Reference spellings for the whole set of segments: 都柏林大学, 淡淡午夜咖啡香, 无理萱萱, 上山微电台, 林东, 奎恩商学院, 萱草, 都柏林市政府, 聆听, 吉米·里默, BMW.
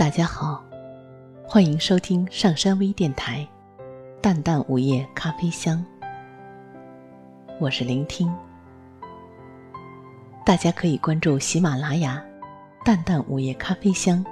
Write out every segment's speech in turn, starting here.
大家好，欢迎收听上山微电台淡淡午夜咖啡香，我是聆听。大家可以关注喜马拉雅淡淡午夜咖啡香，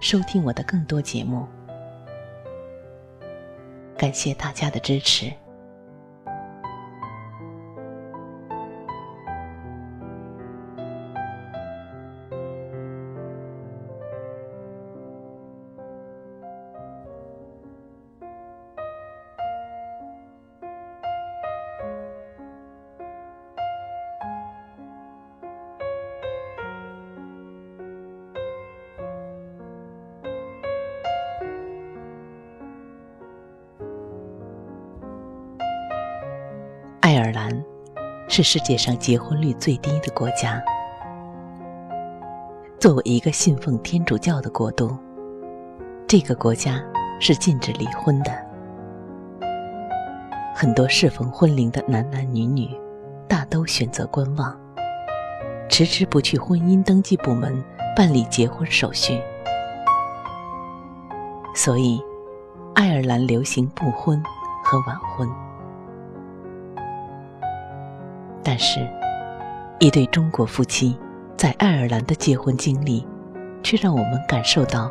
收听我的更多节目，感谢大家的支持。爱尔兰是世界上结婚率最低的国家。作为一个信奉天主教的国度，这个国家是禁止离婚的。很多适逢婚龄的男男女女大都选择观望，迟迟不去婚姻登记部门办理结婚手续。所以，爱尔兰流行不婚和晚婚。但是，一对中国夫妻在爱尔兰的结婚经历，却让我们感受到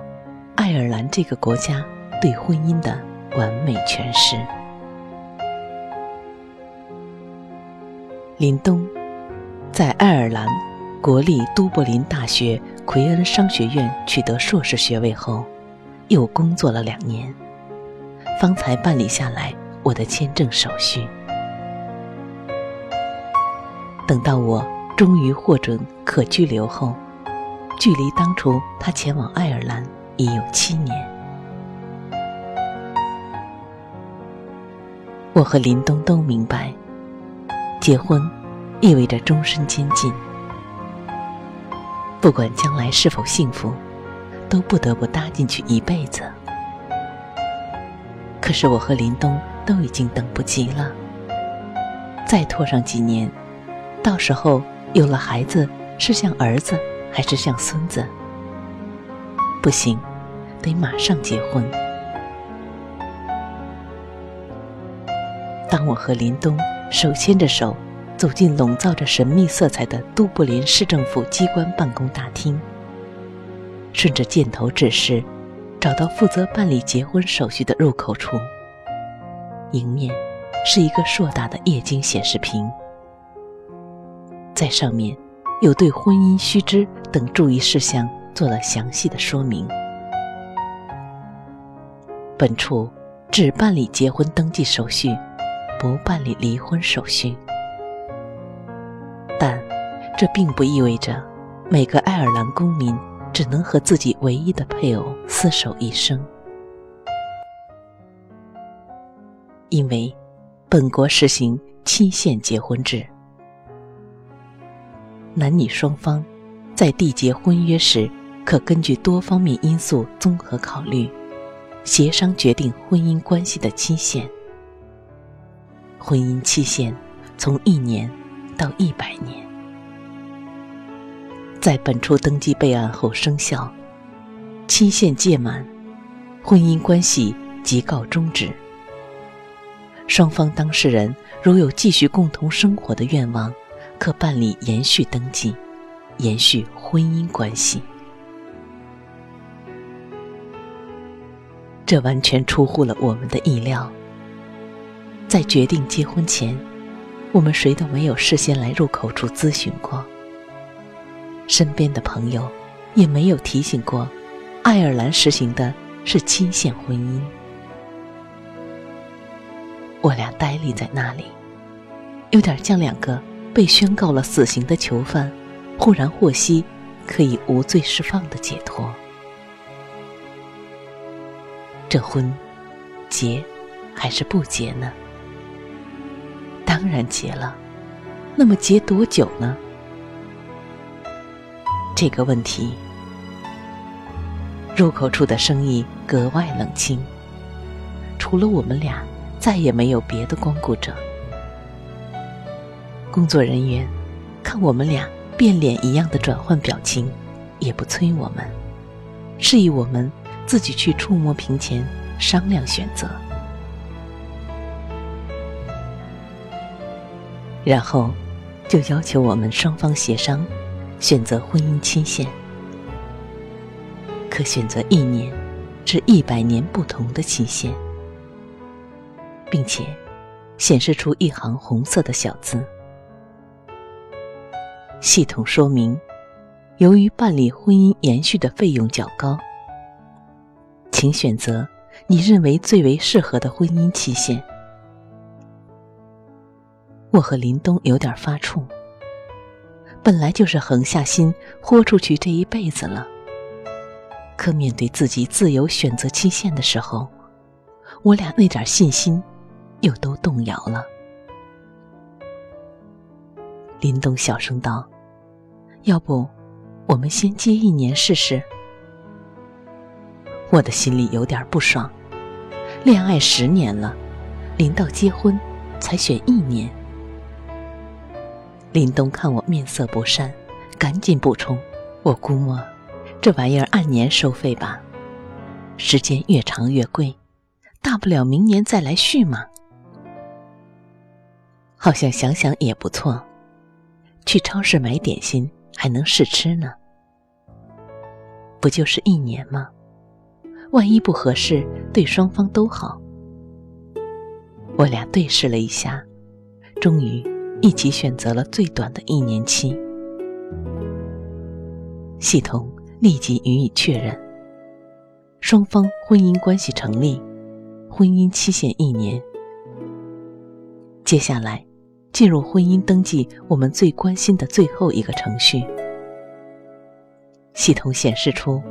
爱尔兰这个国家对婚姻的完美诠释。林东在爱尔兰国立都柏林大学奎恩商学院取得硕士学位后，又工作了2年，方才办理下来我的签证手续。等到我终于获准可居留后，距离当初他前往爱尔兰已有7年。我和林东都明白，结婚意味着终身监禁，不管将来是否幸福，都不得不搭进去一辈子。可是我和林东都已经等不及了，再拖上几年，到时候有了孩子，是像儿子还是像孙子？不行，得马上结婚。当我和林东手牵着手走进笼罩着神秘色彩的都柏林市政府机关办公大厅，顺着箭头指示找到负责办理结婚手续的入口处，迎面是一个硕大的液晶显示屏，在上面有对婚姻须知等注意事项做了详细的说明。本处只办理结婚登记手续，不办理离婚手续。但这并不意味着每个爱尔兰公民只能和自己唯一的配偶厮守一生，因为本国实行期限结婚制。男女双方在缔结婚约时，可根据多方面因素综合考虑，协商决定婚姻关系的期限。婚姻期限从1年到100年，在本处登记备案后生效，期限届满，婚姻关系即告终止。双方当事人如有继续共同生活的愿望，可办理延续登记，延续婚姻关系。这完全出乎了我们的意料。在决定结婚前，我们谁都没有事先来入口处咨询过，身边的朋友也没有提醒过，爱尔兰实行的是期限婚姻。我俩呆立在那里，有点像两个被宣告了死刑的囚犯忽然获悉可以无罪释放的解脱。这婚结还是不结呢？当然结了，那么结多久呢？这个问题，入口处的生意格外冷清，除了我们俩再也没有别的光顾者。工作人员看我们俩变脸一样的转换表情，也不催我们，示意我们自己去触摸屏前商量选择。然后就要求我们双方协商选择婚姻期限，可选择1年至100年不同的期限，并且显示出一行红色的小字，系统说明由于办理婚姻延续的费用较高，请选择你认为最为适合的婚姻期限。我和林东有点发怵，本来就是横下心豁出去这一辈子了，可面对自己自由选择期限的时候，我俩那点信心又都动摇了。林东小声道，要不我们先接1年试试。我的心里有点不爽，恋爱10年了，临到结婚才选1年。林东看我面色不善，赶紧补充，我估摸这玩意儿按年收费吧，时间越长越贵，大不了明年再来续嘛。好像想想也不错，去超市买点心还能试吃呢，不就是1年吗？万一不合适对双方都好。我俩对视了一下，终于一起选择了最短的1年期。系统立即予以确认，双方婚姻关系成立，婚姻期限1年。接下来进入婚姻登记我们最关心的最后一个程序。系统显示出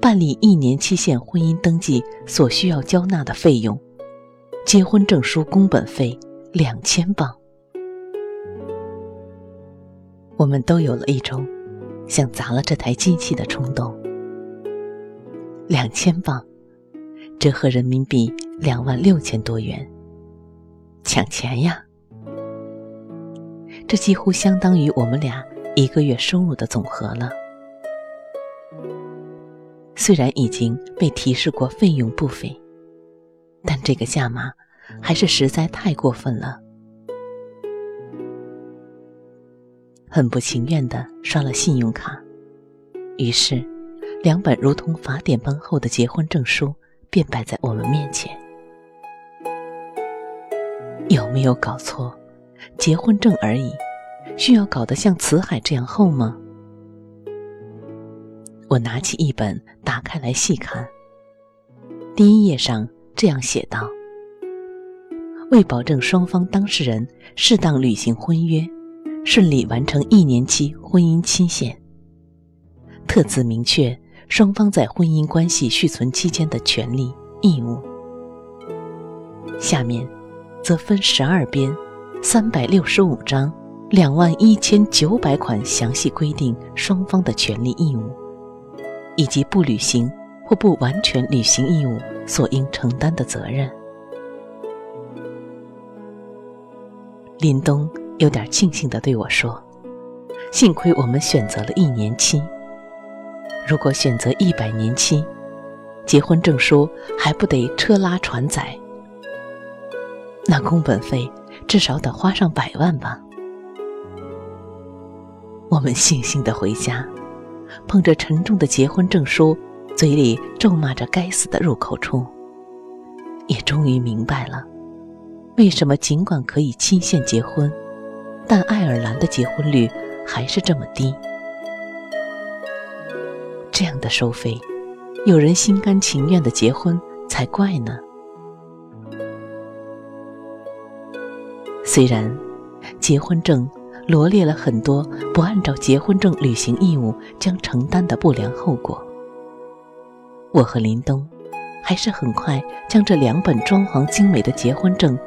办理1年期限婚姻登记所需要交纳的费用，结婚证书工本费2000镑。我们都有了一种想砸了这台机器的冲动。2000镑，折合人民币26000多元，抢钱呀！这几乎相当于我们俩1个月收入的总和了。虽然已经被提示过费用不菲，但这个价码还是实在太过分了。很不情愿地刷了信用卡，于是2本如同法典般厚的结婚证书便摆在我们面前。有没有搞错？结婚证而已，需要搞得像辞海这样厚吗？我拿起1本打开来细看，第1页上这样写道：为保证双方当事人适当履行婚约，顺利完成1年期婚姻期限，特此明确双方在婚姻关系续存期间的权利义务。下面则分12编365章21900款详细规定双方的权利义务，以及不履行或不完全履行义务所应承担的责任。林东有点庆幸地对我说，幸亏我们选择了1年期，如果选择100年期，结婚证书还不得车拉船载，那工本费至少得花上100万吧。我们悻悻地回家，捧着沉重的结婚证书，嘴里咒骂着该死的入口处，也终于明白了为什么尽管可以期限结婚，但爱尔兰的结婚率还是这么低。这样的收费，有人心甘情愿的结婚才怪呢。虽然结婚证罗列了很多不按照结婚证履行义务将承担的不良后果，我和林东还是很快将这2本装潢精美的结婚证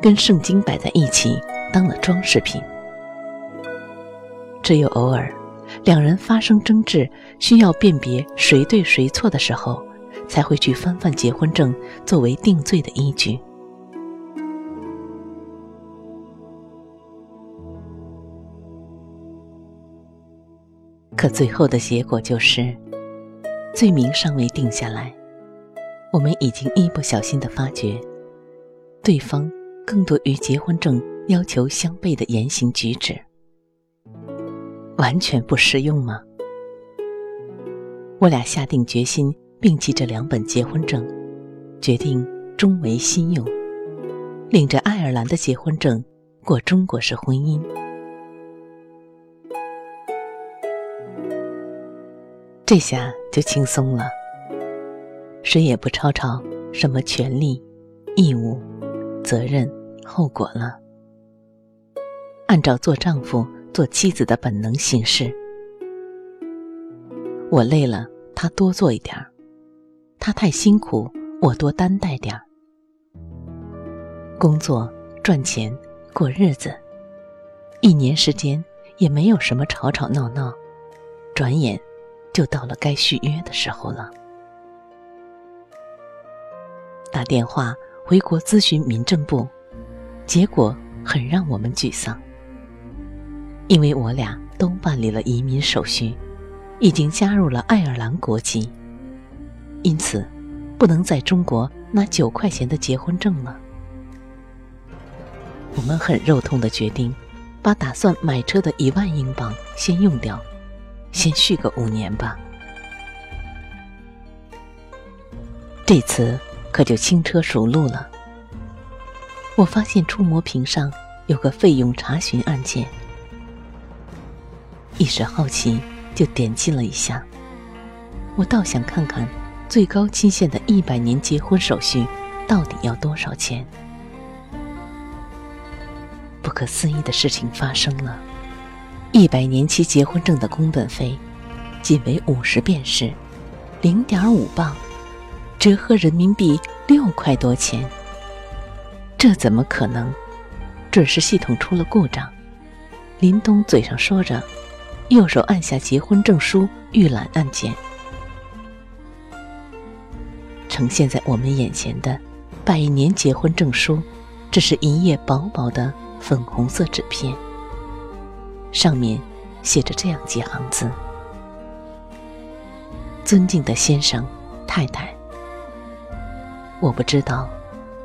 跟圣经摆在一起当了装饰品。只有偶尔2人发生争执，需要辨别谁对谁错的时候，才会去翻翻结婚证作为定罪的依据。可最后的结果就是罪名尚未定下来，我们已经一不小心地发觉，对方更多于结婚证要求相悖的言行举止，完全不适用吗？我俩下定决心摒弃这两本结婚证，决定终为新用，领着爱尔兰的结婚证过中国式婚姻。这下就轻松了，谁也不吵吵什么权利、义务、责任、后果了，按照做丈夫、做妻子的本能行事。我累了，他多做一点；他太辛苦，我多担待点。工作、赚钱、过日子，一年时间也没有什么吵吵闹闹，转眼就到了该续约的时候了。打电话回国咨询民政部，结果很让我们沮丧，因为我俩都办理了移民手续，已经加入了爱尔兰国籍，因此不能在中国拿9块钱的结婚证了。我们很肉痛地决定，把打算买车的1万英镑先用掉，先续个5年吧。这次可就轻车熟路了。我发现触摸屏上有个费用查询按键，一时好奇就点击了一下。我倒想看看最高期限的100年结婚手续到底要多少钱。不可思议的事情发生了，100年期结婚证的工本费仅为50便士，0.5磅，折合人民币6块多钱。这怎么可能？准是系统出了故障。林东嘴上说着，右手按下结婚证书预览按键，呈现在我们眼前的100年结婚证书只是一页薄薄的粉红色纸片，上面写着这样几行字：尊敬的先生、太太，我不知道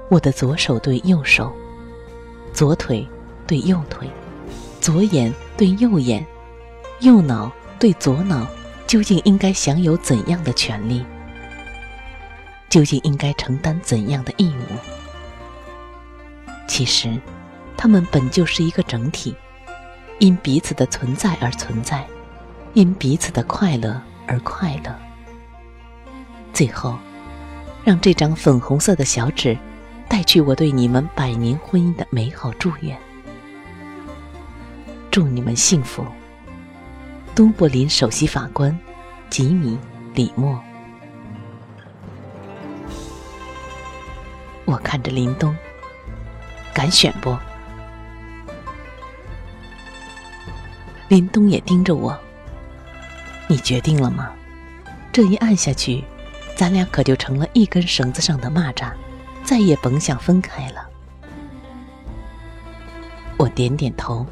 我的左手对右手，左腿对右腿，左眼对右眼，右脑对左脑，究竟应该享有怎样的权利？究竟应该承担怎样的义务？其实，他们本就是一个整体，因彼此的存在而存在，因彼此的快乐而快乐。最后让这张粉红色的小纸带去我对你们100年婚姻的美好祝愿，祝你们幸福。都柏林首席法官吉米·里默。我看着林东，敢选不？林东也盯着我，你决定了吗？这一按下去，咱俩可就成了一根绳子上的蚂蚱，再也甭想分开了。我点点头，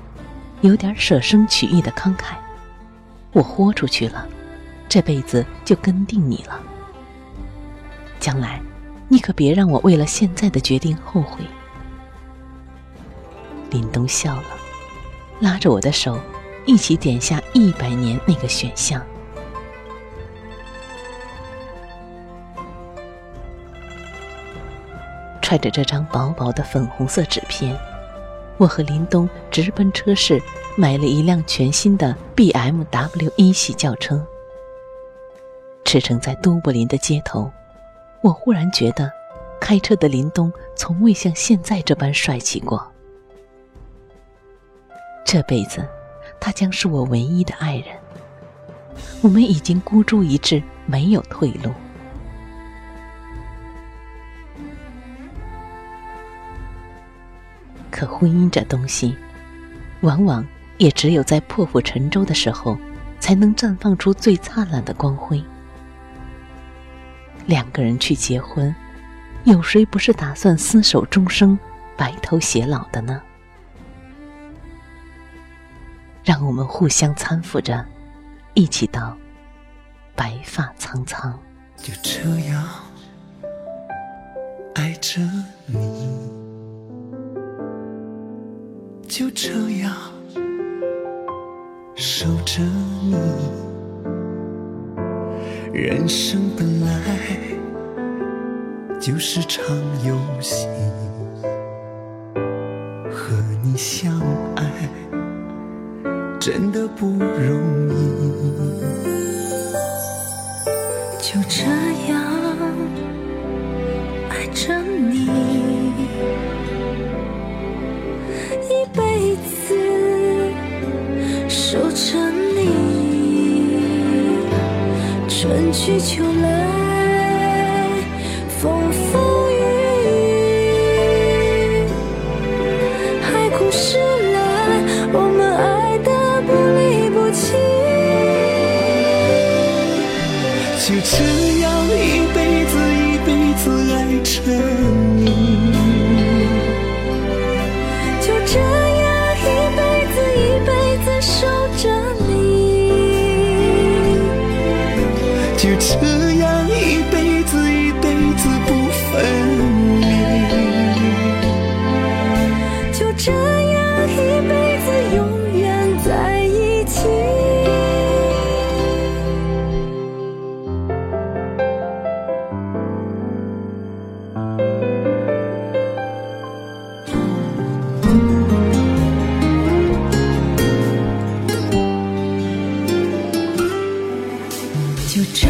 有点舍生取义的慷慨。我豁出去了，这辈子就跟定你了。将来，你可别让我为了现在的决定后悔。林东笑了，拉着我的手，一起点下100年那个选项。揣着这张薄薄的粉红色纸片，我和林东直奔车市，买了一辆全新的 BMW 1系轿车。驰骋在都柏林的街头，我忽然觉得，开车的林东从未像现在这般帅气过。这辈子，他将是我唯一的爱人。我们已经孤注一掷，没有退路。可婚姻这东西，往往也只有在破釜沉舟的时候，才能绽放出最灿烂的光辉。2个人去结婚，有谁不是打算厮守终生、白头偕老的呢？让我们互相搀扶着，一起到白发苍苍。就这样着你，就这样守着你。人生本来就是场游戏，和你相爱真的不容易，就这样爱着你，一辈子守着你。春去秋来风风雨雨，海枯石烂，我们爱得不离不弃。就这样一辈子一辈子爱着你，就这样一辈子一辈子守着你，就这样一辈子一辈子不分离，就这样一辈子永远在一起。就这